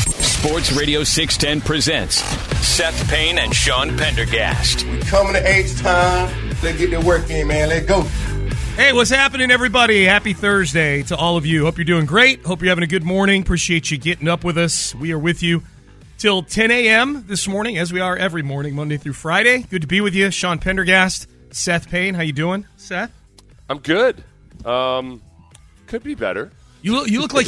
Sports Radio 610 presents Seth Payne and Sean Pendergast. We're coming to H time. Let's get the work in, man. Let's go. Hey, what's happening, everybody? Happy Thursday to all of you. Hope you're doing great. Hope you're having a good morning. Appreciate you getting up with us. We are with you till 10 a.m. this morning, as we are every morning, Monday through Friday. Good to be with you. Sean Pendergast, Seth Payne. How you doing, Seth? I'm good. Could be better. You look like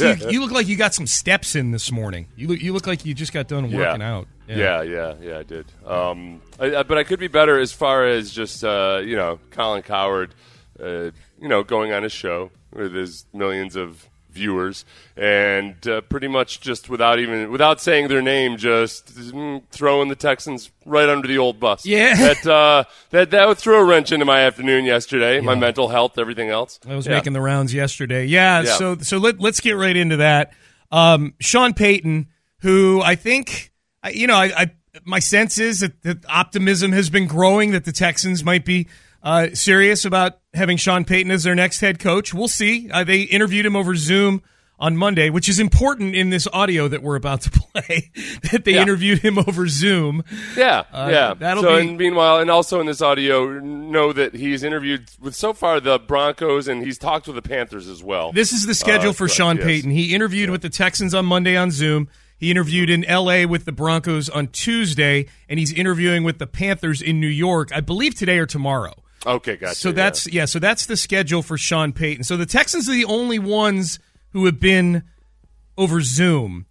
you got some steps in this morning. You look like you just got done working out. Yeah, I did. But I could be better as far as just Colin Cowherd. Going on his show with his millions of viewers and pretty much just without saying their name, just throwing the Texans right under the old bus. Yeah. That would throw a wrench into my afternoon yesterday, my mental health, everything else. I was making the rounds yesterday. Yeah. So let's get right into that. Sean Payton, who I think, my sense is that optimism has been growing that the Texans might be serious about having Sean Payton as their next head coach. We'll see. They interviewed him over Zoom on Monday, which is important in this audio that we're about to play, that they interviewed him over Zoom. Yeah. Meanwhile, and also in this audio, know that he's interviewed with so far the Broncos, and he's talked with the Panthers as well. This is the schedule for Sean Payton. He interviewed with the Texans on Monday on Zoom. He interviewed in L.A. with the Broncos on Tuesday, and he's interviewing with the Panthers in New York, I believe today or tomorrow. Okay, gotcha. So that's the schedule for Sean Payton. So the Texans are the only ones who have been over Zoom.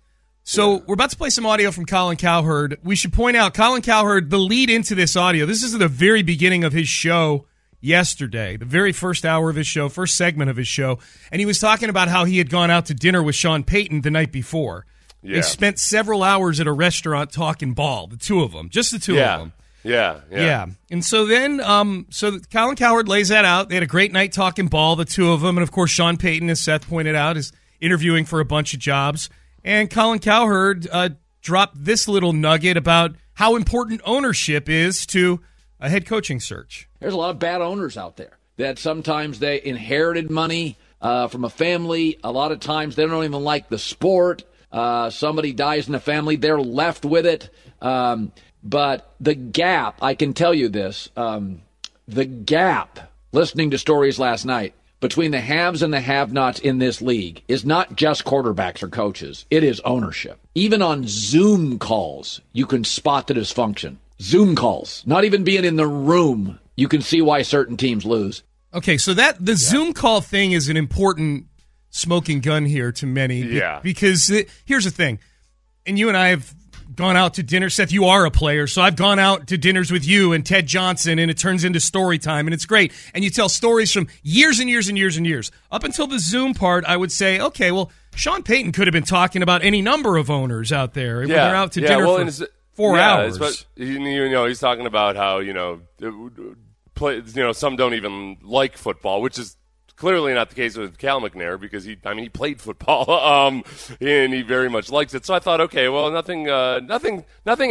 So we're about to play some audio from Colin Cowherd. We should point out Colin Cowherd, the lead into this audio, this is the very beginning of his show yesterday, the very first hour of his show, first segment of his show, and he was talking about how he had gone out to dinner with Sean Payton the night before. Yeah. They spent several hours at a restaurant talking ball, the two of them. Yeah. And so then, so Colin Cowherd lays that out. They had a great night talking ball, the two of them. And, of course, Sean Payton, as Seth pointed out, is interviewing for a bunch of jobs. And Colin Cowherd dropped this little nugget about how important ownership is to a head coaching search. There's a lot of bad owners out there that sometimes they inherited money from a family. A lot of times they don't even like the sport. Somebody dies in the family. They're left with it. But the gap, I can tell you this, the gap, listening to stories last night, between the haves and the have-nots in this league is not just quarterbacks or coaches. It is ownership. Even on Zoom calls, you can spot the dysfunction. Zoom calls. Not even being in the room, you can see why certain teams lose. Okay, so the Zoom call thing is an important smoking gun here to many. Yeah. Because here's the thing, and you and I have gone out to dinner. Seth, you are a player, so I've gone out to dinners with you and Ted Johnson, and it turns into story time, and it's great. And you tell stories from years and years and years and years. Up until the Zoom part, I would say, okay, well, Sean Payton could have been talking about any number of owners out there. Yeah. When they're out to dinner for 4 hours. He's talking about how, some don't even like football, which is Clearly not the case with Cal McNair because he played football and he very much likes it. So I thought, okay, well, nothing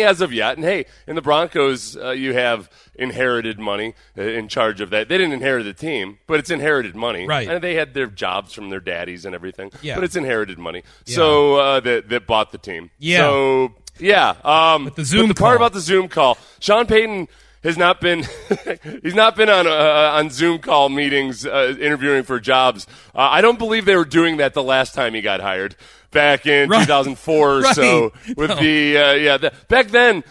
as of yet. And hey, in the Broncos, you have inherited money in charge of that. They didn't inherit the team, but it's inherited money. Right. And they had their jobs from their daddies and everything. Yeah. But it's inherited money. Yeah. So that bought the team. Yeah. So yeah. But the Zoom part about the Zoom call, Sean Payton has not been on Zoom call meetings interviewing for jobs. I don't believe they were doing that the last time he got hired back in 2004 or so. With back then,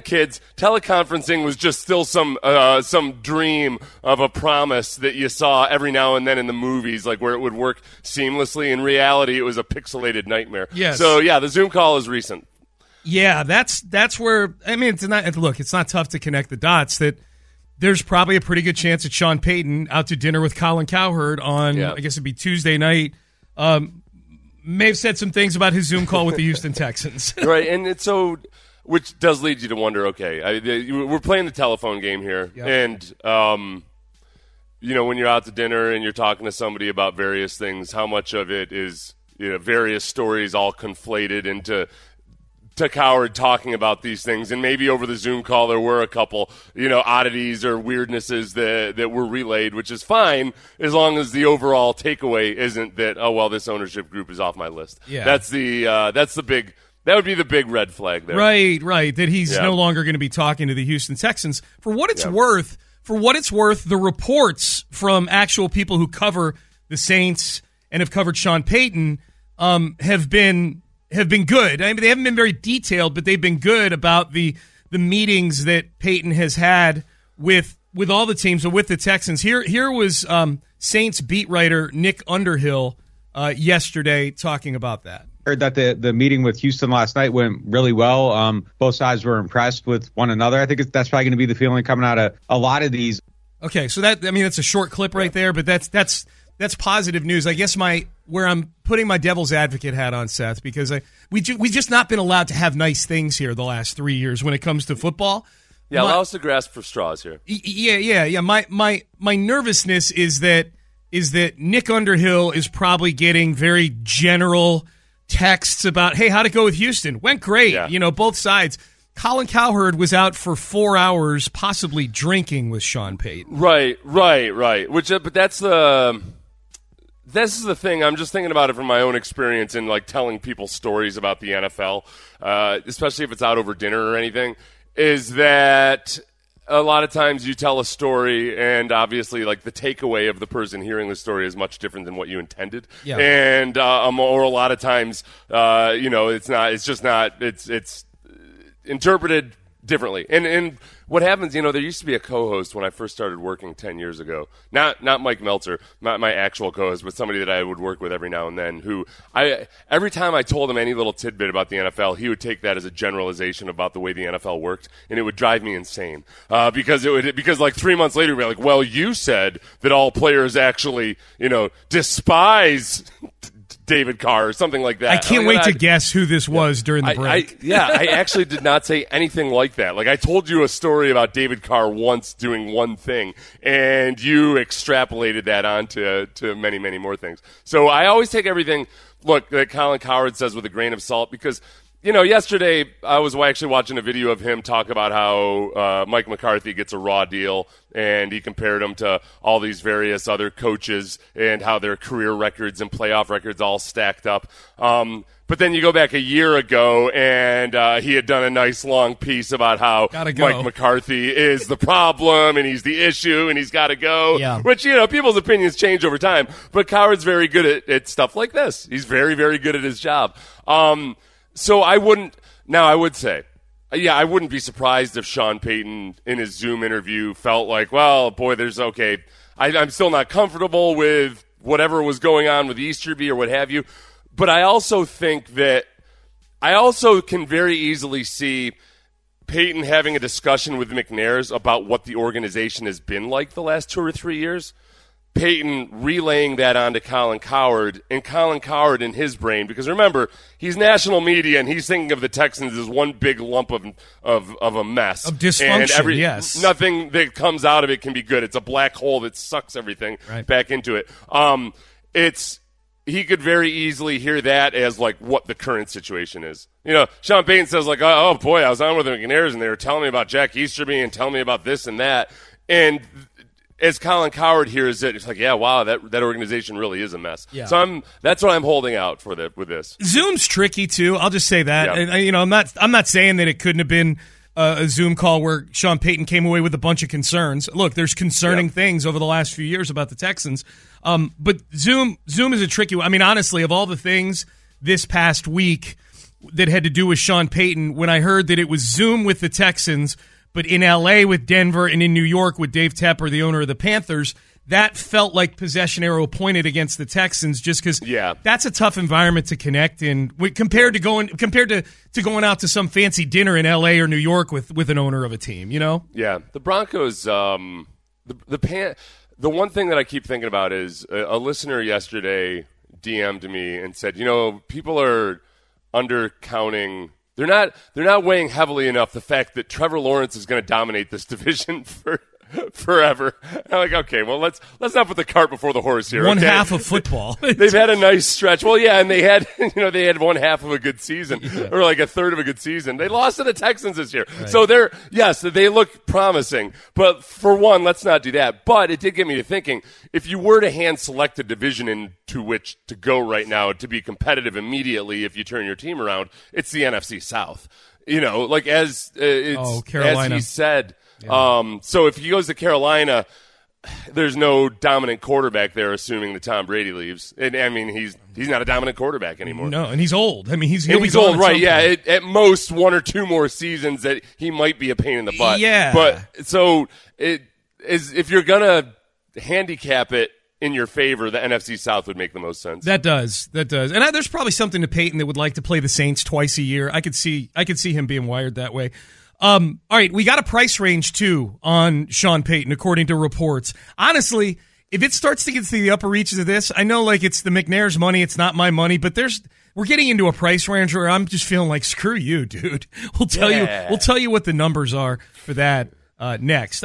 kids, teleconferencing was just still some dream of a promise that you saw every now and then in the movies, like where it would work seamlessly. In reality, it was a pixelated nightmare. Yes. So yeah, the Zoom call is recent. Yeah, that's where – I mean, it's not tough to connect the dots that there's probably a pretty good chance that Sean Payton out to dinner with Colin Cowherd on, I guess it would be Tuesday night, may have said some things about his Zoom call with the Houston Texans. Right, and it's so – which does lead you to wonder, okay, we're playing the telephone game here, yep. And you know, when you're out to dinner and you're talking to somebody about various things, how much of it is various stories all conflated into – to Cowherd talking about these things, and maybe over the Zoom call there were a couple, oddities or weirdnesses that were relayed, which is fine as long as the overall takeaway isn't that, oh well, this ownership group is off my list. Yeah, that would be the big red flag there. Right. That he's no longer going to be talking to the Houston Texans. For what it's worth, the reports from actual people who cover the Saints and have covered Sean Payton have been good. I mean, they haven't been very detailed, but they've been good about the meetings that Payton has had with all the teams and with the Texans. Here was Saints beat writer Nick Underhill yesterday talking about that. I heard that the meeting with Houston last night went really well. Both sides were impressed with one another. I think that's probably going to be the feeling coming out of a lot of these. Okay, so that's a short clip right there, but that's positive news. I guess where I'm putting my devil's advocate hat on, Seth, because we've just not been allowed to have nice things here the last 3 years when it comes to football. Yeah, allow us to grasp for straws here. Yeah. My nervousness is that Nick Underhill is probably getting very general texts about, hey, how'd it go with Houston? Went great. Yeah. Both sides. Colin Cowherd was out for 4 hours, possibly drinking with Sean Payton. Right. But that's the... This is the thing. I'm just thinking about it from my own experience in like telling people stories about the NFL, especially if it's out over dinner or anything, is that a lot of times you tell a story and obviously like the takeaway of the person hearing the story is much different than what you intended. Yeah. And or a lot of times, it's interpreted differently. And what happens, there used to be a co-host when I first started working 10 years ago. Not Mike Meltzer, not my actual co-host, but somebody that I would work with every now and then who every time I told him any little tidbit about the NFL, he would take that as a generalization about the way the NFL worked, and it would drive me insane. Because like 3 months later, we'd be like, well, you said that all players actually, despise David Carr or something like that. I can't wait to guess who this was during the break. I actually did not say anything like that. Like, I told you a story about David Carr once doing one thing, and you extrapolated that onto many, many more things. So I always take everything, look, that Colin Cowherd says with a grain of salt because, yesterday I was actually watching a video of him talk about how Mike McCarthy gets a raw deal, and he compared him to all these various other coaches and how their career records and playoff records all stacked up. But then you go back a year ago, and he had done a nice long piece about how Mike McCarthy is the problem, and he's the issue, and he's got to go, which, people's opinions change over time. But Cowherd's very good at stuff like this. He's very, very good at his job. So I wouldn't be surprised if Sean Payton in his Zoom interview felt like, well, boy, I'm still not comfortable with whatever was going on with Easterby or what have you. But I also think that I also can very easily see Payton having a discussion with McNair's about what the organization has been like the last 2 or 3 years. Payton relaying that onto Colin Cowherd, and Colin Cowherd in his brain, because remember, he's national media and he's thinking of the Texans as one big lump of a mess. Of dysfunction, and yes. Nothing that comes out of it can be good. It's a black hole that sucks everything back into it. He could very easily hear that as, like, what the current situation is. You know, Sean Payton says, like, oh, boy, I was on with the McNairs, and they were telling me about Jack Easterby and telling me about this and that. And as Colin Cowherd hears it, it's like, yeah, wow, that organization really is a mess. Yeah. So that's what I'm holding out for with this. Zoom's tricky, too. I'll just say that. Yeah. And, you know, I'm not saying that it couldn't have been a Zoom call where Sean Payton came away with a bunch of concerns. Look, there's concerning things over the last few years about the Texans. But Zoom is a tricky one. I mean, honestly, of all the things this past week that had to do with Sean Payton, when I heard that it was Zoom with the Texans, but in L.A. with Denver and in New York with Dave Tepper, the owner of the Panthers, that felt like possession arrow pointed against the Texans, just because that's a tough environment to connect in compared to going out to some fancy dinner in L.A. or New York with an owner of a team, you know? Yeah. The Broncos, the one thing that I keep thinking about is a listener yesterday DM'd me and said, you know, people are undercounting. They're not weighing heavily enough the fact that Trevor Lawrence is going to dominate this division for forever. And I'm like, okay, well, let's not put the cart before the horse here. One half of football. They've had a nice stretch. Well, yeah, and they had one half of a good season or like a third of a good season. They lost to the Texans this year, so they look promising. But for one, let's not do that. But it did get me to thinking: if you were to hand select a division into which to go right now to be competitive immediately, if you turn your team around, it's the NFC South. You know, like Carolina. As he said. Yeah. So if he goes to Carolina, there's no dominant quarterback there, assuming that Tom Brady leaves. And I mean, he's not a dominant quarterback anymore. No, and he's old. I mean, he's old, right? Yeah, at most one or two more seasons that he might be a pain in the butt. Yeah. But so it is, if you're gonna handicap it in your favor, the NFC South would make the most sense. That does. And there's probably something to Peyton that would like to play the Saints twice a year. I could see him being wired that way. All right, we got a price range, too, on Sean Payton, according to reports. Honestly, if it starts to get to the upper reaches of this, I know, like, it's the McNair's money, it's not my money, but we're getting into a price range where I'm just feeling like, screw you, dude. We'll tell you what the numbers are for that next.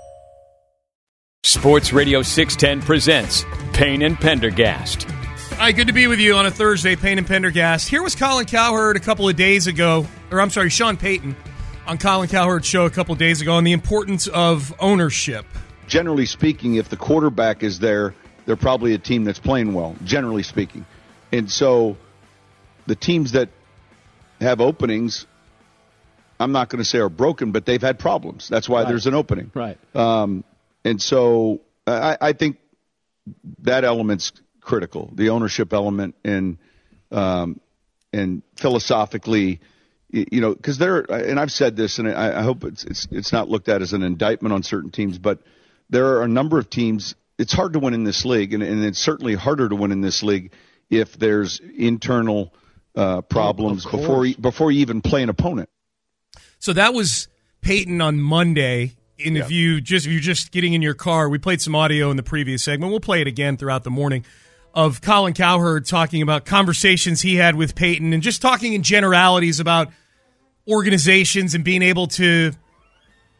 Sports Radio 610 presents Payne and Pendergast. All right, good to be with you on a Thursday, Payne and Pendergast. Here was Colin Cowherd a couple of days ago, Sean Payton on Colin Cowherd's show a couple of days ago on the importance of ownership. Generally speaking, if the quarterback is there, they're probably a team that's playing well, generally speaking. And so the teams that have openings, I'm not going to say are broken, but they've had problems. That's why there's an opening. Right. And so I think that element's critical, the ownership element, and philosophically, you know, because there, and I've said this, and I hope it's not looked at as an indictment on certain teams, but there are a number of teams. It's hard to win in this league, and it's certainly harder to win in this league if there's internal problems before you even play an opponent. So that was Payton on Monday. And if you're just getting in your car, we played some audio in the previous segment. We'll play it again throughout the morning of Colin Cowherd talking about conversations he had with Payton and just talking in generalities about organizations and being able to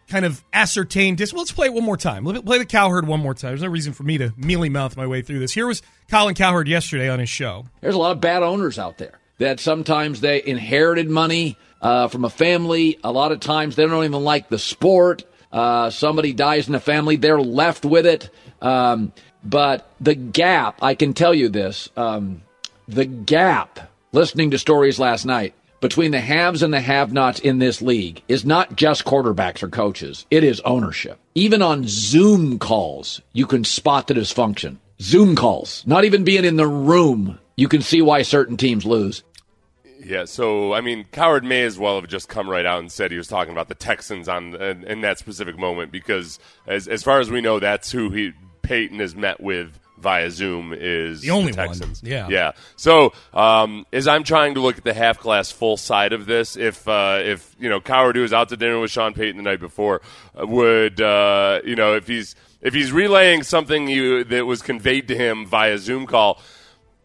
kind of ascertain this. Let's play it one more time. Let's play the Cowherd one more time. There's no reason for me to mealy-mouth my way through this. Here was Colin Cowherd yesterday on his show. There's a lot of bad owners out there that sometimes they inherited money from a family. A lot of times they don't even like the sport. Somebody dies in the family, they're left with it. But the gap, I can tell you this, the gap, listening to stories last night, between the haves and the have-nots in this league is not just quarterbacks or coaches. It is ownership. Even on Zoom calls, you can spot the dysfunction. Zoom calls, not even being in the room, you can see why certain teams lose. Yeah, so, I mean, Cowherd may as well have just come right out and said he was talking about the Texans in that specific moment, because as far as we know, that's who Payton has met with via Zoom is the only Texans. One. Yeah. So, as I'm trying to look at the half-glass full side of this, if you know, Cowherd, who was out to dinner with Sean Payton the night before, would, you know, if he's relaying something that was conveyed to him via Zoom call,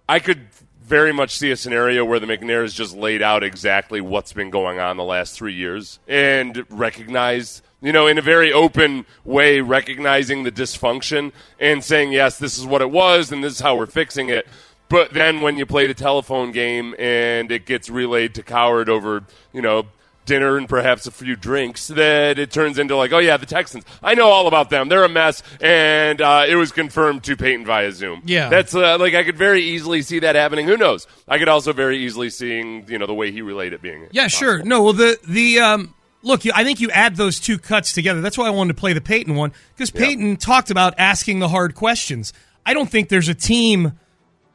I could very much see a scenario where the McNair's just laid out exactly what's been going on the last 3 years and recognized, you know, in a very open way, recognizing the dysfunction and saying, yes, this is what it was and this is how we're fixing it. But then when you play the telephone game and it gets relayed to Cowherd over, you know, dinner and perhaps a few drinks, that it turns into like, oh, yeah, the Texans. I know all about them. They're a mess, and it was confirmed to Payton via Zoom. Yeah. That's like I could very easily see that happening. Who knows? I could also very easily seeing, you know, the way he relayed it being yeah, possible. Sure. No, well, look, I think you add those two cuts together. That's why I wanted to play the Payton one, because Payton talked about asking the hard questions. I don't think there's a team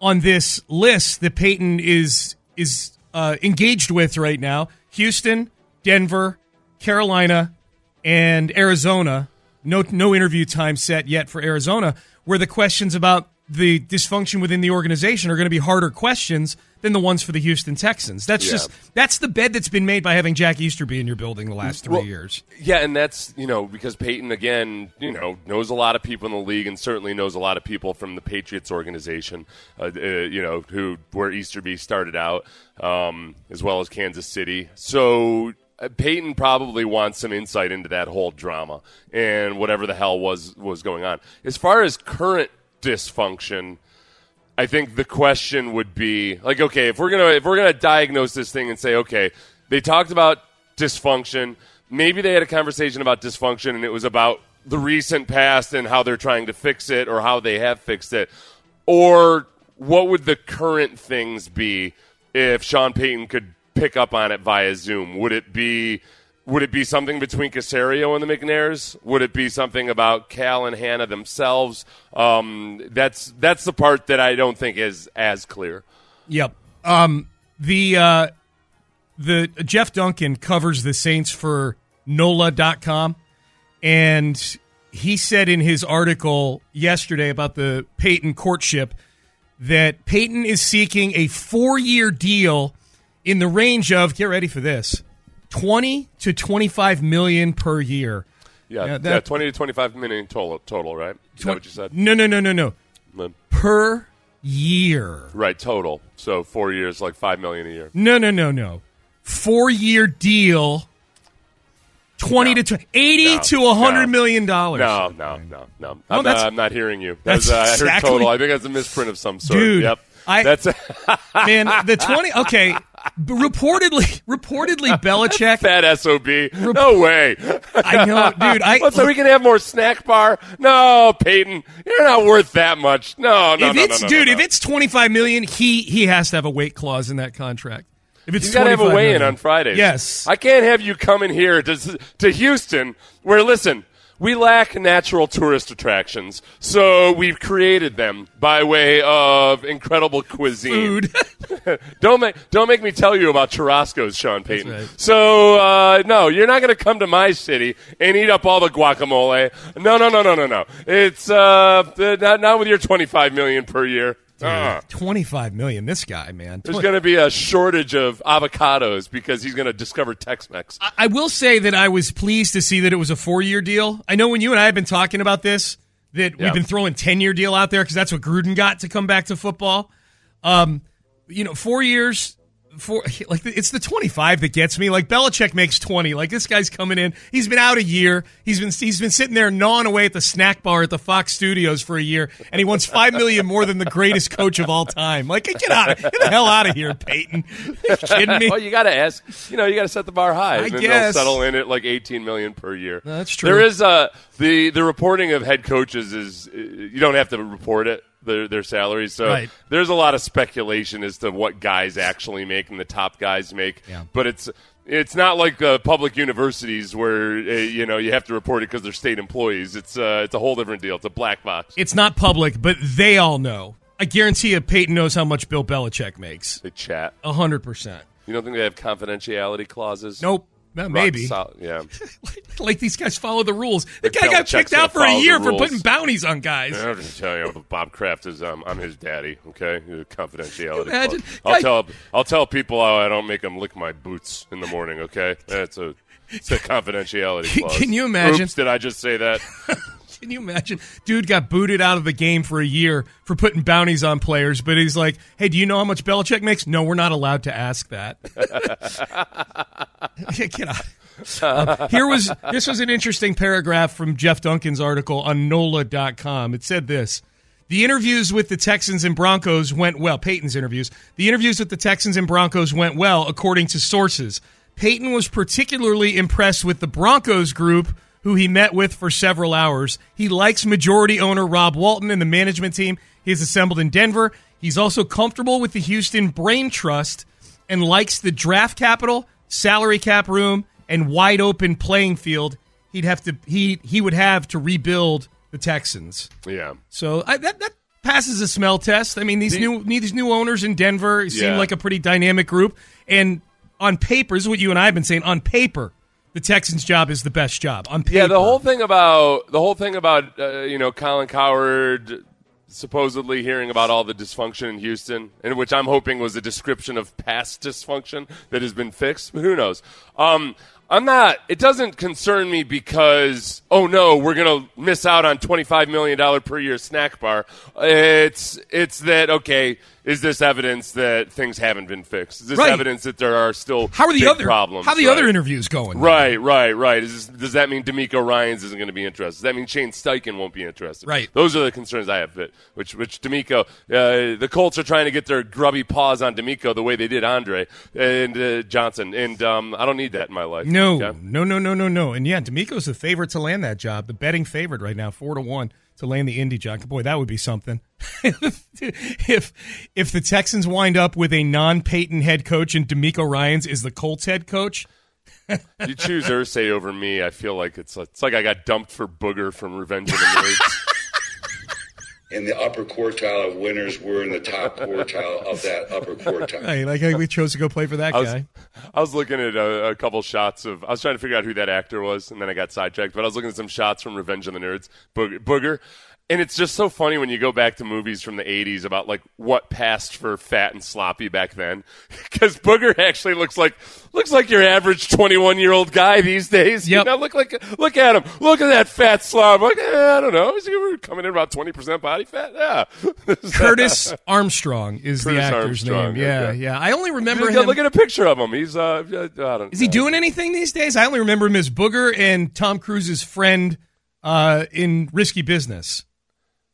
on this list that Payton is engaged with right now. Houston, Denver, Carolina, and Arizona. No interview time set yet for Arizona, where the questions about the dysfunction within the organization are going to be harder questions than the ones for the Houston Texans. That's the bed that's been made by having Jack Easterby in your building the last three years. Yeah, and that's, you know, because Payton, again, you know, knows a lot of people in the league and certainly knows a lot of people from the Patriots organization, you know, where Easterby started out, as well as Kansas City. So Payton probably wants some insight into that whole drama and whatever the hell was going on. As far as current dysfunction, I think the question would be like, okay, if we're gonna diagnose this thing and say, okay, they talked about dysfunction. Maybe they had a conversation about dysfunction and it was about the recent past and how they're trying to fix it or how they have fixed it. Or what would the current things be if Sean Payton could pick up on it via Zoom? Would it be something between Caserio and the McNairs? Would it be something about Cal and Hannah themselves? That's the part that I don't think is as clear. Yep. The Jeff Duncan covers the Saints for NOLA.com, and he said in his article yesterday about the Payton courtship that Payton is seeking a 4-year deal in the range of, get ready for this, $20 to $25 million per year. Yeah, 20 to 25 million total, right? Is that what you said? No. Per year. Right, total. So 4 years, like $5 million a year. No. 4-year deal. 80 to $100 million. No. I'm not hearing you. That's exactly. I heard total. I think that's a misprint of some sort. Dude, yep. Man, the 20. Okay, Reportedly, Belichick. Fat SOB. No way. I know, dude. So we can have more snack bar? No, Peyton, you're not worth that much. If it's $25 million, he has to have a weight clause in that contract. You've got to have a weigh-in on Fridays. Yes. I can't have you come in here to Houston where, listen, we lack natural tourist attractions, so we've created them by way of incredible cuisine. Food. Don't make me tell you about churrascos, Sean Payton. Right. So, no, you're not going to come to my city and eat up all the guacamole. No. It's not with your $25 million per year. $25 million, this guy, man. There's going to be a shortage of avocados because he's going to discover Tex-Mex. I will say that I was pleased to see that it was a 4-year deal. I know when you and I have been talking about this, that we've been throwing 10-year deal out there because that's what Gruden got to come back to football. 4 years. It's the 25 that gets me. Like Belichick makes 20. Like this guy's coming in. He's been out a year. He's been sitting there gnawing away at the snack bar at the Fox Studios for a year, and he wants $5 million more than the greatest coach of all time. Like get the hell out of here, Peyton. Are you kidding me? Well, you got to ask. You got to set the bar high. And then they'll settle in at like $18 million per year. No, that's true. There is the reporting of head coaches is you don't have to report it. Their salaries. So There's a lot of speculation as to what guys actually make and the top guys make. Yeah. But it's not like public universities where you have to report it because they're state employees. It's a whole different deal. It's a black box. It's not public, but they all know. I guarantee you Peyton knows how much Bill Belichick makes. They chat. 100%. You don't think they have confidentiality clauses? Nope. Well, maybe. Solid, yeah. Like these guys follow the rules. The guy got kicked out for a year for putting bounties on guys. I'll just tell you, Bob Kraft is I'm his daddy. Okay, confidentiality. Imagine, I'll tell people how I don't make them lick my boots in the morning. Okay, it's a confidentiality clause. Can you imagine? Oops, did I just say that? Can you imagine? Dude got booted out of the game for a year for putting bounties on players, but he's like, hey, do you know how much Belichick makes? No, we're not allowed to ask that. This was an interesting paragraph from Jeff Duncan's article on NOLA.com. It said this. The interviews with the Texans and Broncos went well, according to sources. Payton was particularly impressed with the Broncos group, who he met with for several hours. He likes majority owner Rob Walton and the management team he has assembled in Denver. He's also comfortable with the Houston Brain Trust and likes the draft capital, salary cap room, and wide open playing field he would have to rebuild the Texans. Yeah. So that passes a smell test. I mean, these new owners in Denver seem like a pretty dynamic group, and on paper, this is what you and I have been saying, on paper, the Texans' job is the best job on paper. Yeah, the whole thing about Colin Cowherd supposedly hearing about all the dysfunction in Houston, and which I'm hoping was a description of past dysfunction that has been fixed. But who knows? It doesn't concern me because we're gonna miss out on $25 million per year snack bar. It's that okay? Is this evidence that things haven't been fixed? Is this evidence that there are still big problems? How are the other interviews going? Right. Does that mean DeMeco Ryans isn't going to be interested? Does that mean Shane Steichen won't be interested? Right. Those are the concerns I have. Which DeMeco, the Colts are trying to get their grubby paws on DeMeco the way they did Andre and Johnson. And I don't need that in my life. No. And DeMeco's the favorite to land that job. The betting favorite right now, 4-1. To land the Indy job. Boy, that would be something. if the Texans wind up with a non-Peyton head coach and DeMeco Ryans is the Colts head coach. You choose Irsay over me, I feel like it's like I got dumped for Booger from Revenge of the Nerds. In the upper quartile of winners, we're in the top quartile of that upper quartile. Right, we chose to go play for that guy. I was looking at a couple shots of – I was trying to figure out who that actor was, and then I got sidetracked. But I was looking at some shots from Revenge of the Nerds, Booger. And it's just so funny when you go back to movies from the 80s about, like, what passed for fat and sloppy back then. Because Booger actually looks like your average 21-year-old guy these days. Yep. Look at him. Look at that fat slob. Like, I don't know. Is he coming in about 20% body fat? Yeah. Curtis Armstrong is the actor's name. Yeah. I only remember him. Look at a picture of him. He's Is he doing anything these days? I only remember him as Booger and Tom Cruise's friend in Risky Business.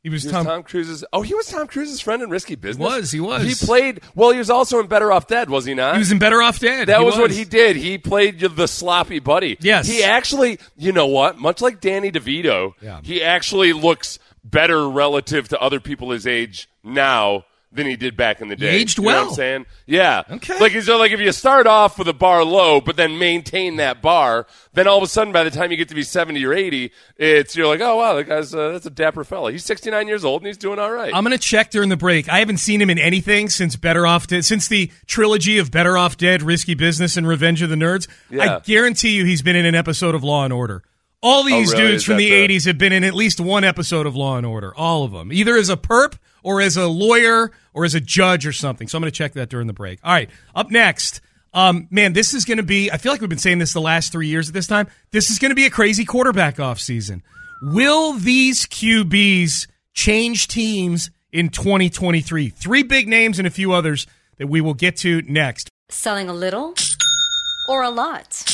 He was Tom Cruise's. Oh, he was Tom Cruise's friend in Risky Business. He was. He played. Well, he was also in Better Off Dead, was he not? He was in Better Off Dead. That was what he did. He played the sloppy buddy. Yes. He actually, you know what? Much like Danny DeVito, he actually looks better relative to other people his age now than he did back in the day. He aged well. You know what I'm saying? Yeah. Okay. Like, so like if you start off with a bar low, but then maintain that bar, then all of a sudden by the time you get to be 70 or 80, you're like, oh, wow, that guy's that's a dapper fella. He's 69 years old and he's doing all right. I'm going to check during the break. I haven't seen him in anything since Better Off Dead, since the trilogy of Better Off Dead, Risky Business, and Revenge of the Nerds. Yeah. I guarantee you he's been in an episode of Law & Order. All these dudes from the 80s have been in at least one episode of Law & Order, all of them, either as a perp or as a lawyer or as a judge or something. So I'm going to check that during the break. All right, up next, man, this is going to be – I feel like we've been saying this the last 3 years at this time. This is going to be a crazy quarterback offseason. Will these QBs change teams in 2023? Three big names and a few others that we will get to next. Selling a little or a lot?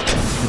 you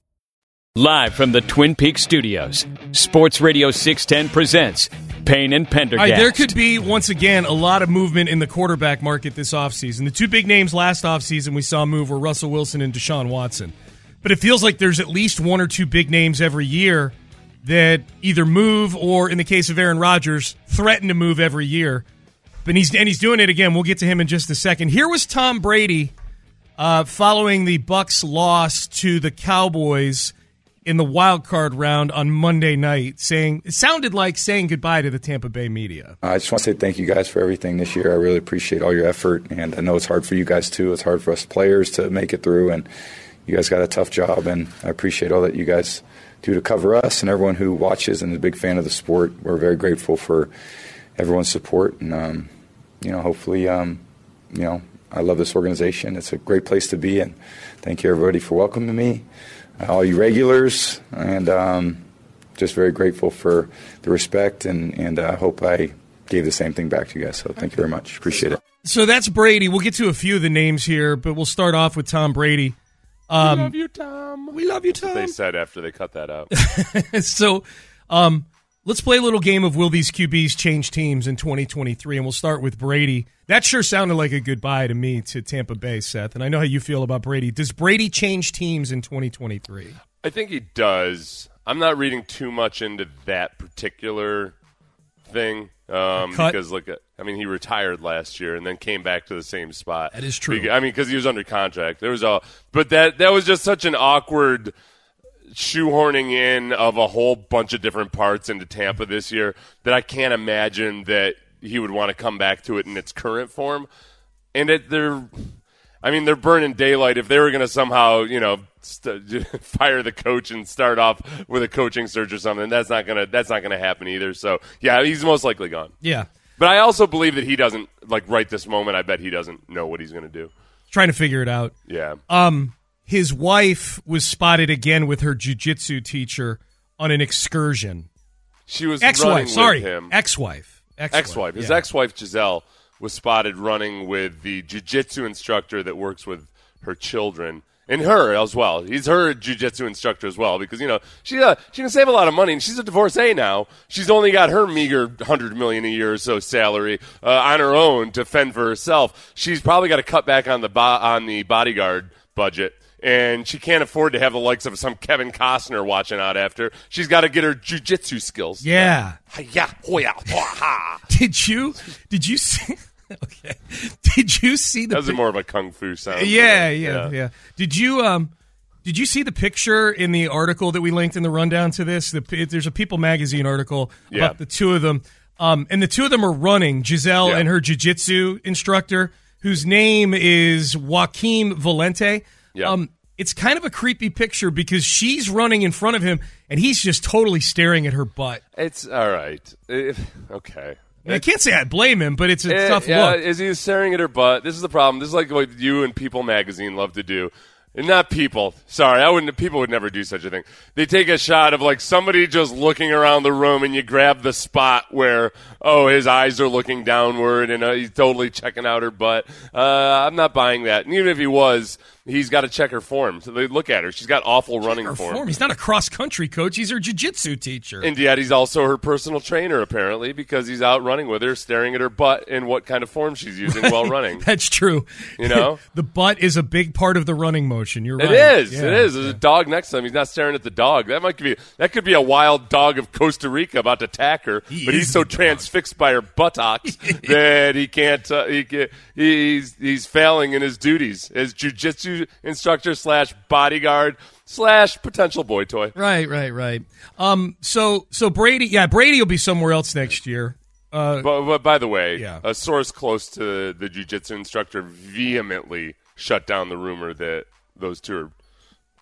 Live from the Twin Peaks studios, Sports Radio 610 presents Payne and Pendergast. Right, there could be, once again, a lot of movement in the quarterback market this offseason. The two big names last offseason we saw move were Russell Wilson and Deshaun Watson. But it feels like there's at least one or two big names every year that either move or, in the case of Aaron Rodgers, threaten to move every year. But he's doing it again. We'll get to him in just a second. Here was Tom Brady following the Bucs' loss to the Cowboys in the wild card round on Monday night, saying goodbye to the Tampa Bay media. I just want to say thank you guys for everything this year. I really appreciate all your effort, and I know it's hard for you guys too. It's hard for us players to make it through, and you guys got a tough job, and I appreciate all that you guys do to cover us and everyone who watches and is a big fan of the sport. We're very grateful for everyone's support, and hopefully, I love this organization. It's a great place to be, and thank you everybody for welcoming me. All you regulars, and just very grateful for the respect, and I hope I gave the same thing back to you guys. So thank you very much. Appreciate it. So that's Brady. We'll get to a few of the names here, but we'll start off with Tom Brady. We love you, Tom. That's what they said after they cut that out. So Let's play a little game of will these QBs change teams in 2023, and we'll start with Brady. That sure sounded like a goodbye to me to Tampa Bay, Seth, and I know how you feel about Brady. Does Brady change teams in 2023? I think he does. I'm not reading too much into that particular thing because, look, I mean, he retired last year and then came back to the same spot. That is true. I mean, because he was under contract. There was all, but that was just such an awkward shoehorning in of a whole bunch of different parts into Tampa this year that I can't imagine that he would want to come back to it in its current form. And they're burning daylight. If they were going to somehow, fire the coach and start off with a coaching search or something, that's not gonna happen either. So yeah, he's most likely gone. Yeah, but I also believe that he doesn't right this moment. I bet he doesn't know what he's gonna do. Trying to figure it out. Yeah. His wife was spotted again with her jiu-jitsu teacher on an excursion. She was ex-wife. His ex-wife Gisele was spotted running with the jiu-jitsu instructor that works with her children. And her as well. He's her jiu-jitsu instructor as well because, she can save a lot of money, and she's a divorcee now. She's only got her meager $100 million a year or so salary on her own to fend for herself. She's probably got to cut back on the bodyguard budget, and she can't afford to have the likes of some Kevin Costner watching out after. She's got to get her jiu-jitsu skills. Yeah. Did you see... Okay. Did you see the? That was more of a kung fu sound. Yeah. Did you see the picture in the article that we linked in the rundown to this? There's a People magazine article about the two of them, and the two of them are running. Gisele and her jiu-jitsu instructor, whose name is Joaquim Valente. Yeah. It's kind of a creepy picture because she's running in front of him, and he's just totally staring at her butt. It's all right. Okay. I can't say I blame him, but it's a tough look. Is he staring at her butt? This is the problem. This is like what you and People magazine love to do. And not People. Sorry, People would never do such a thing. They take a shot of somebody just looking around the room, and you grab the spot where, his eyes are looking downward, and he's totally checking out her butt. I'm not buying that. And even if he was, he's got to check her form. So they look at her. She's got awful running form. He's not a cross-country coach. He's her jiu-jitsu teacher. And yet he's also her personal trainer, apparently, because he's out running with her, staring at her butt and what kind of form she's using while running. That's true. The butt is a big part of the running motion. You're right. It is. Yeah. It is. There's a dog next to him. He's not staring at the dog. That could be a wild dog of Costa Rica about to attack her, but he's so transfixed by her buttocks that he can't. He's failing in his duties as jiu-jitsu instructor / bodyguard / potential boy toy. Right. So Brady will be somewhere else next year. But by the way, a source close to the jiu-jitsu instructor vehemently shut down the rumor that those two are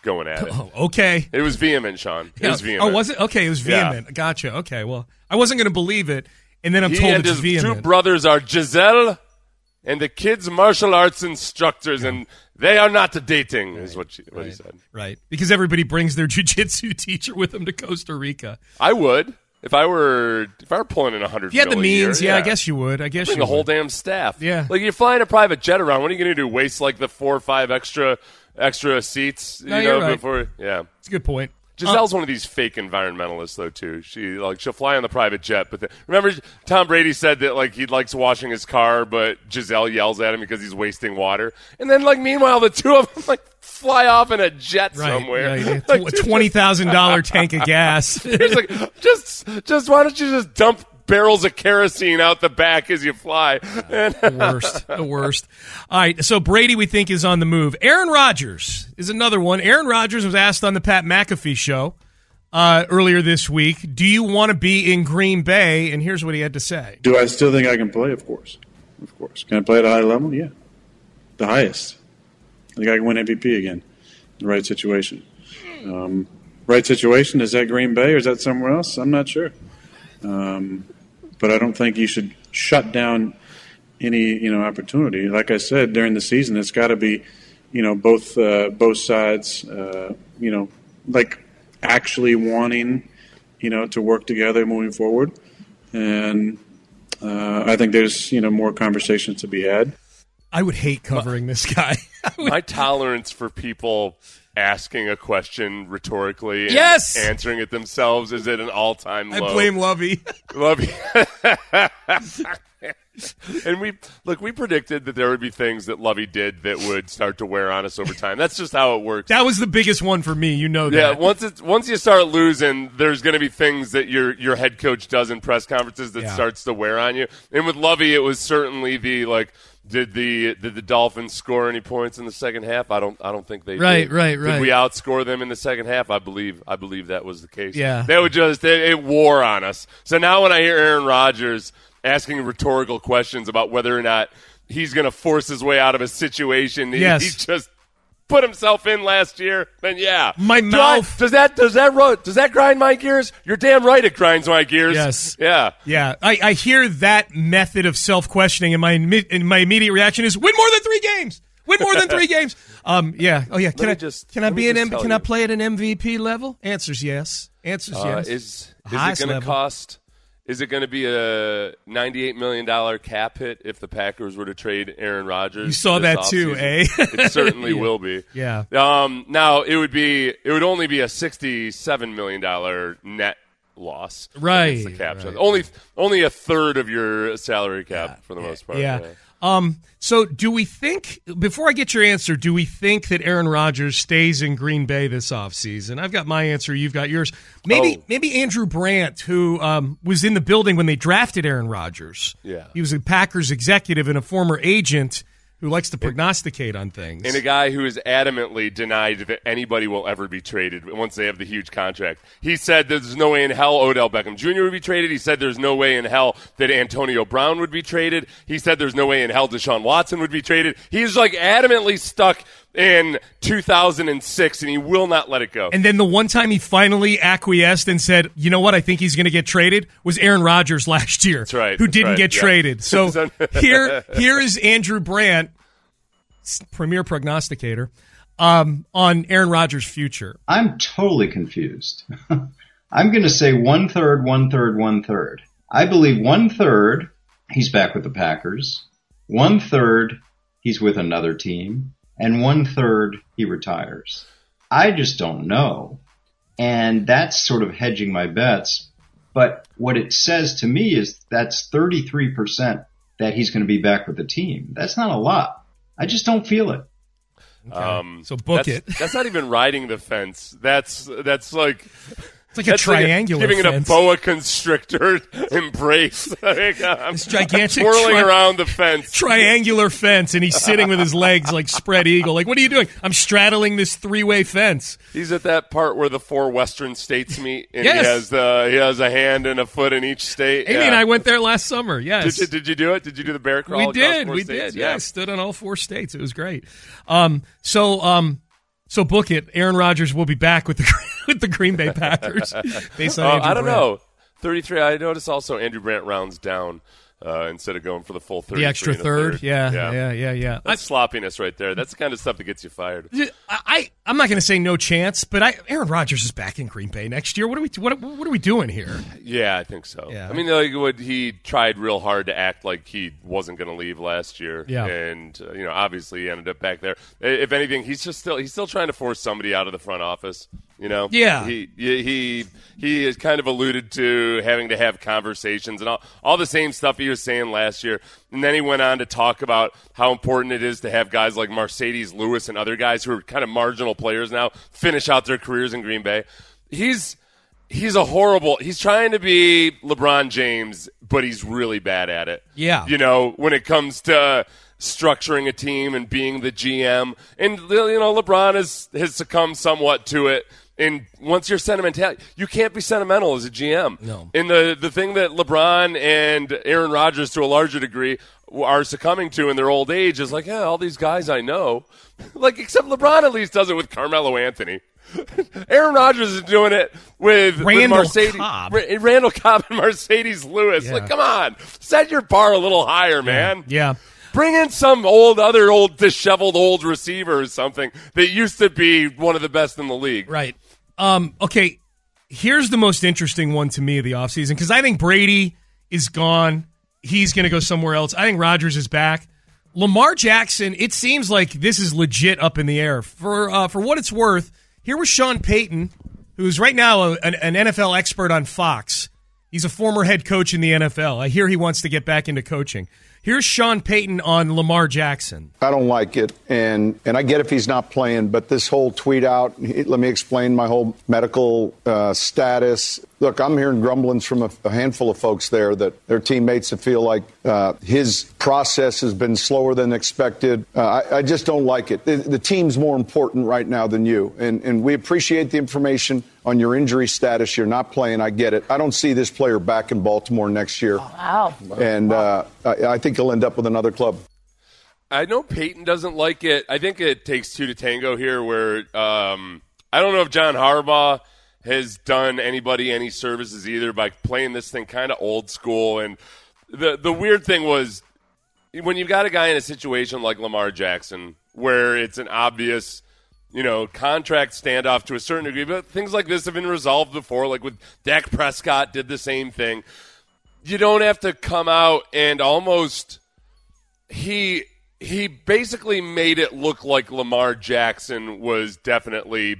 going at it. Oh, okay. It was vehement, Sean. It was vehement. Oh, was it? Okay, it was vehement. Yeah. Gotcha. Okay, well, I wasn't going to believe it, and then I'm told it's vehement. He and his two brothers are Gisele and the kids' martial arts instructors, and they are not dating, is what he said. Right, because everybody brings their jiu-jitsu teacher with them to Costa Rica. I would, if I were pulling in $100 million. If you had the means, I guess you would. Bring the whole damn staff. Yeah. You're flying a private jet around. What are you going to do, waste the 4 or 5 extra seats? No, you're right. It's a good point. Giselle's one of these fake environmentalists, though, too. She'll fly on the private jet, but remember Tom Brady said that he likes washing his car, but Gisele yells at him because he's wasting water. And then meanwhile, the two of them fly off in a jet somewhere. Right. A $20,000 tank of gas. It's just why don't you just dump barrels of kerosene out the back as you fly? The worst. All right, so Brady, we think, is on the move. Aaron Rodgers is another one. Aaron Rodgers was asked on the Pat McAfee show earlier this week, do you want to be in Green Bay? And here's what he had to say. Do I still think I can play? Of course. Can I play at a high level? Yeah. The highest. I think I can win MVP again in the right situation. Right situation, is that Green Bay or is that somewhere else? I'm not sure. But I don't think you should shut down any, opportunity. Like I said, during the season, it's got to be, both sides, actually wanting, to work together moving forward. And I think there's, more conversations to be had. I would hate covering this guy. My tolerance for people asking a question rhetorically and answering it themselves is at an all-time low. I blame Lovey. And we predicted that there would be things that Lovey did that would start to wear on us over time. That's just how it works. That was the biggest one for me, you know that. Yeah, once you start losing, there's going to be things that your head coach does in press conferences that starts to wear on you. And with Lovey, it was certainly the did the Dolphins score any points in the second half? I don't think they did. Right. Did we outscore them in the second half? I believe that was the case. Yeah. It wore on us. So now when I hear Aaron Rodgers asking rhetorical questions about whether or not he's going to force his way out of a situation he just put himself in last year, then does that grind my gears? You're damn right it grinds my gears. Yes. Yeah. I hear that method of self-questioning, and my immediate reaction is win more than three games. Yeah. Oh yeah. Can I play at an MVP level? Answer's yes. Is it going to cost? Is it going to be a $98 million cap hit if the Packers were to trade Aaron Rodgers? You saw that too, eh? It certainly will be. Yeah. Now it would only be a $67 million net loss. Right. The cap. Right. Only a third of your salary cap for the most part. Yeah. So do we think, before I get your answer, do we think that Aaron Rodgers stays in Green Bay this offseason? I've got my answer. You've got yours. Maybe Andrew Brandt, who was in the building when they drafted Aaron Rodgers. Yeah. He was a Packers executive and a former agent who likes to prognosticate on things. And a guy who is adamantly denied that anybody will ever be traded once they have the huge contract. He said there's no way in hell Odell Beckham Jr. would be traded. He said there's no way in hell that Antonio Brown would be traded. He said there's no way in hell Deshaun Watson would be traded. He's like adamantly stuck in 2006, and he will not let it go. And then the one time he finally acquiesced and said, you know what, I think he's going to get traded, was Aaron Rodgers last year, who didn't get traded. So here is Andrew Brandt, premier prognosticator, on Aaron Rodgers' future. I'm totally confused. I'm going to say one-third, one-third, one-third. I believe one-third he's back with the Packers, one-third he's with another team, and one-third he retires. I just don't know. And that's sort of hedging my bets. But what it says to me is that's 33% that he's going to be back with the team. That's not a lot. I just don't feel it. Okay. So book it. That's not even riding the fence. That's like... It's like that's a triangular like giving fence. It a boa constrictor embrace. This gigantic swirling around the fence. Triangular fence, and he's sitting with his legs like spread eagle. Like, what are you doing? I'm straddling this three-way fence. He's at that part where the four western states meet, and he has a hand and a foot in each state. Amy and I went there last summer, yes. Did you do it? Did you do the bear crawl? We did. Yeah, I stood on all four states. It was great. So book it. Aaron Rodgers will be back with the Green Bay Packers. Based on I don't know. 33. I noticed also Andrew Brandt rounds down instead of going for the full 30. The extra third. Yeah. That's sloppiness right there. That's the kind of stuff that gets you fired. I'm not going to say no chance, but Aaron Rodgers is back in Green Bay next year. What are we doing here? Yeah, I think so. Yeah. I mean, he tried real hard to act like he wasn't going to leave last year, and obviously he ended up back there. If anything, he's still trying to force somebody out of the front office. You know, he has kind of alluded to having to have conversations and all the same stuff he was saying last year. And then he went on to talk about how important it is to have guys like Mercedes Lewis and other guys who are kind of marginal players now finish out their careers in Green Bay. He's trying to be LeBron James, but he's really bad at it. Yeah. You know, when it comes to structuring a team and being the GM, and LeBron has succumbed somewhat to it. And once you're sentimental, you can't be sentimental as a GM. No. And the thing that LeBron and Aaron Rodgers, to a larger degree, are succumbing to in their old age is like, all these guys I know. Like, except LeBron at least does it with Carmelo Anthony. Aaron Rodgers is doing it with Randall Cobb and Mercedes Lewis. Yeah. Like, come on. Set your bar a little higher, man. Yeah. Bring in some other disheveled old receiver or something that used to be one of the best in the league. Right. Okay, here's the most interesting one to me of the offseason, because I think Brady is gone. He's going to go somewhere else. I think Rodgers is back. Lamar Jackson, it seems like this is legit up in the air. For what it's worth, here was Sean Payton, who's right now an NFL expert on Fox. He's a former head coach in the NFL. I hear he wants to get back into coaching. Here's Sean Payton on Lamar Jackson. I don't like it, and I get if he's not playing, but this whole tweet out, let me explain my whole medical status. Look, I'm hearing grumblings from a handful of folks there that their teammates that feel like his process has been slower than expected. I just don't like it. The team's more important right now than you, and we appreciate the information on your injury status. You're not playing. I get it. I don't see this player back in Baltimore next year. Oh, wow. And I think he'll end up with another club. I know Peyton doesn't like it. I think it takes two to tango here where I don't know if John Harbaugh has done anybody any services either by playing this thing kind of old school. And the weird thing was when you've got a guy in a situation like Lamar Jackson where it's an obvious – contract standoff to a certain degree, but things like this have been resolved before, like with Dak Prescott did the same thing. You don't have to come out and almost he basically made it look like Lamar Jackson was definitely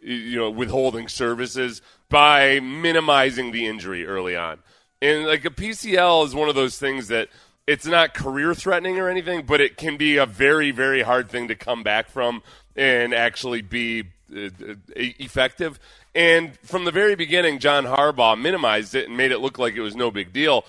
withholding services by minimizing the injury early on. And like a PCL is one of those things that it's not career threatening or anything, but it can be a very, very hard thing to come back from and actually be effective. And from the very beginning, John Harbaugh minimized it and made it look like it was no big deal.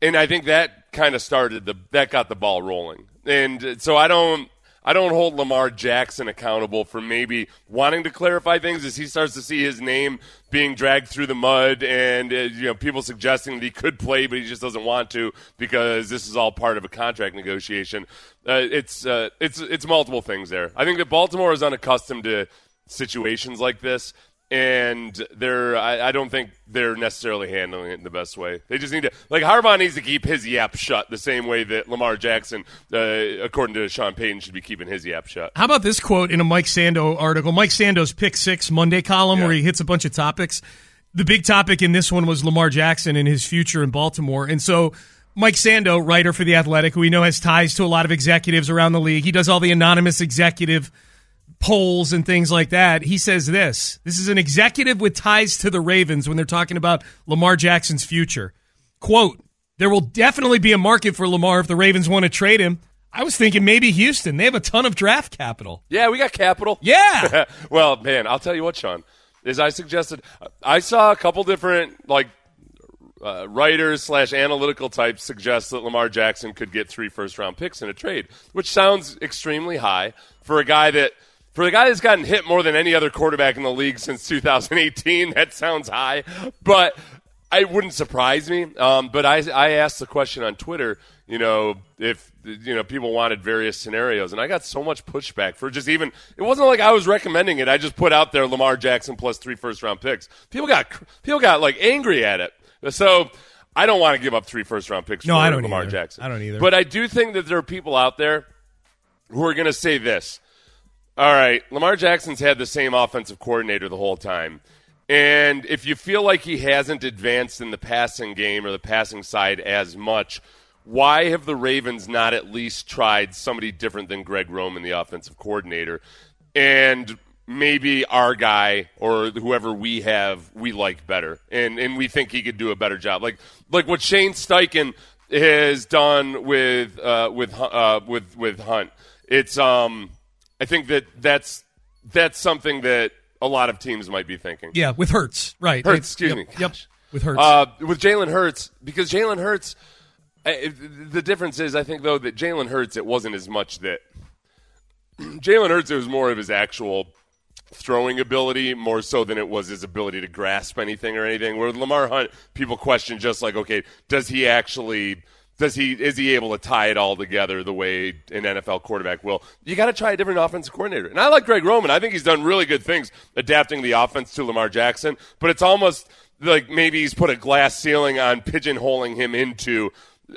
And I think that kind of got the ball rolling. And so I don't hold Lamar Jackson accountable for maybe wanting to clarify things as he starts to see his name being dragged through the mud and people suggesting that he could play but he just doesn't want to because this is all part of a contract negotiation. It's multiple things there. I think that Baltimore is unaccustomed to situations like this, and I don't think they're necessarily handling it in the best way. They just need to – like Harbaugh needs to keep his yap shut the same way that Lamar Jackson, according to Sean Payton, should be keeping his yap shut. How about this quote in a Mike Sando article? Mike Sando's Pick 6 Monday column where he hits a bunch of topics. The big topic in this one was Lamar Jackson and his future in Baltimore. And so Mike Sando, writer for The Athletic, who we know has ties to a lot of executives around the league, he does all the anonymous executive – polls and things like that. He says this is an executive with ties to the Ravens when they're talking about Lamar Jackson's future. Quote, there will definitely be a market for Lamar if the Ravens want to trade him. I was thinking maybe Houston. They have a ton of draft capital. Yeah, we got capital. Yeah. Well, man, I'll tell you what, Sean, as I suggested, I saw a couple different writers / analytical types suggest that Lamar Jackson could get 3 first-round picks in a trade, which sounds extremely high for a guy that – for the guy that's gotten hit more than any other quarterback in the league since 2018, that sounds high, but it wouldn't surprise me. But I asked the question on Twitter, if people wanted various scenarios, and I got so much pushback for just even – it wasn't like I was recommending it. I just put out there Lamar Jackson plus 3 first-round picks. People got angry at it. So I don't want to give up 3 first-round picks for Lamar Jackson. I don't either. But I do think that there are people out there who are going to say this. All right, Lamar Jackson's had the same offensive coordinator the whole time. And if you feel like he hasn't advanced in the passing game or the passing side as much, why have the Ravens not at least tried somebody different than Greg Roman, the offensive coordinator? And maybe our guy or whoever we have, we like better. And we think he could do a better job. Like what Shane Steichen has done with Hunt. It's I think that's something that a lot of teams might be thinking. Yeah, with Hurts, right? Hurts, excuse me. Yep, with Hurts. With Jalen Hurts, because Jalen Hurts, the difference is, I think, though, that Jalen Hurts, it wasn't as much that – Jalen Hurts, it was more of his actual throwing ability, more so than it was his ability to grasp anything or anything. Where Lamar Hunt, people question just like, okay, does he actually – Is he able to tie it all together the way an NFL quarterback will? You got to try a different offensive coordinator. And I like Greg Roman. I think he's done really good things adapting the offense to Lamar Jackson. But it's almost like maybe he's put a glass ceiling on pigeonholing him into,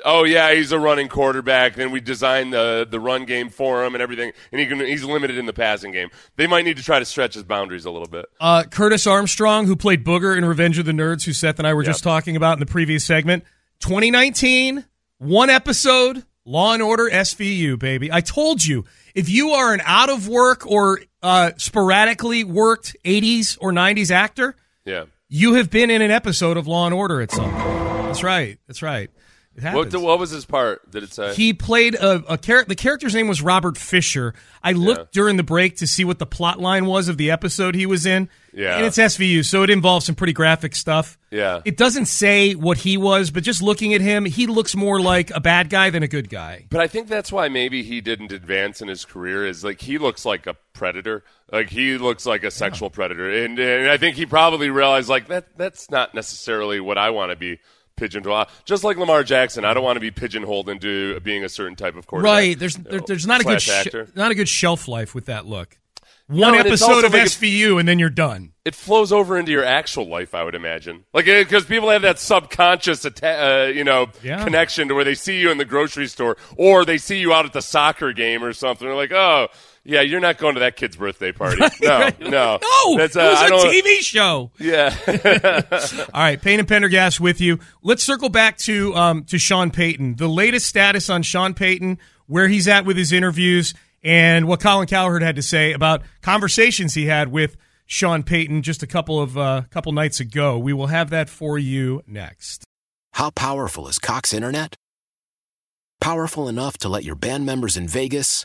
oh, yeah, he's a running quarterback. Then we design the run game for him and everything. And he's limited in the passing game. They might need to try to stretch his boundaries a little bit. Curtis Armstrong, who played Booger in Revenge of the Nerds, who Seth and I were just talking about in the previous segment, 2019 – one episode, Law and Order SVU, baby. I told you, if you are an out-of-work or sporadically worked 80s or 90s actor, yeah, you have been in an episode of Law and Order at some point. That's right. That's right. It happens. What was his part? Did it say? He played a character. The character's name was Robert Fisher. I looked during the break to see what the plot line was of the episode he was in. Yeah. And it's SVU, so it involves some pretty graphic stuff. Yeah. It doesn't say what he was, but just looking at him, he looks more like a bad guy than a good guy. But I think that's why maybe he didn't advance in his career, is like he looks like a predator. Like he looks like a sexual predator. And I think he probably realized like that's not necessarily what I want to be pigeonholed. Just like Lamar Jackson, I don't want to be pigeonholed into being a certain type of quarterback. Right. There's not a good shelf life with that look. One episode of SVU and then you're done. It flows over into your actual life, I would imagine. Like, because people have that subconscious connection to where they see you in the grocery store or they see you out at the soccer game or something. They're like, oh, yeah, you're not going to that kid's birthday party. No. No, that's it was a TV show. Yeah. All right, Payne and Pendergast with you. Let's circle back to Sean Payton. The latest status on Sean Payton, where he's at with his interviews, and what Colin Cowherd had to say about conversations he had with Sean Payton just a couple nights ago. We will have that for you next. How powerful is Cox Internet? Powerful enough to let your band members in Vegas,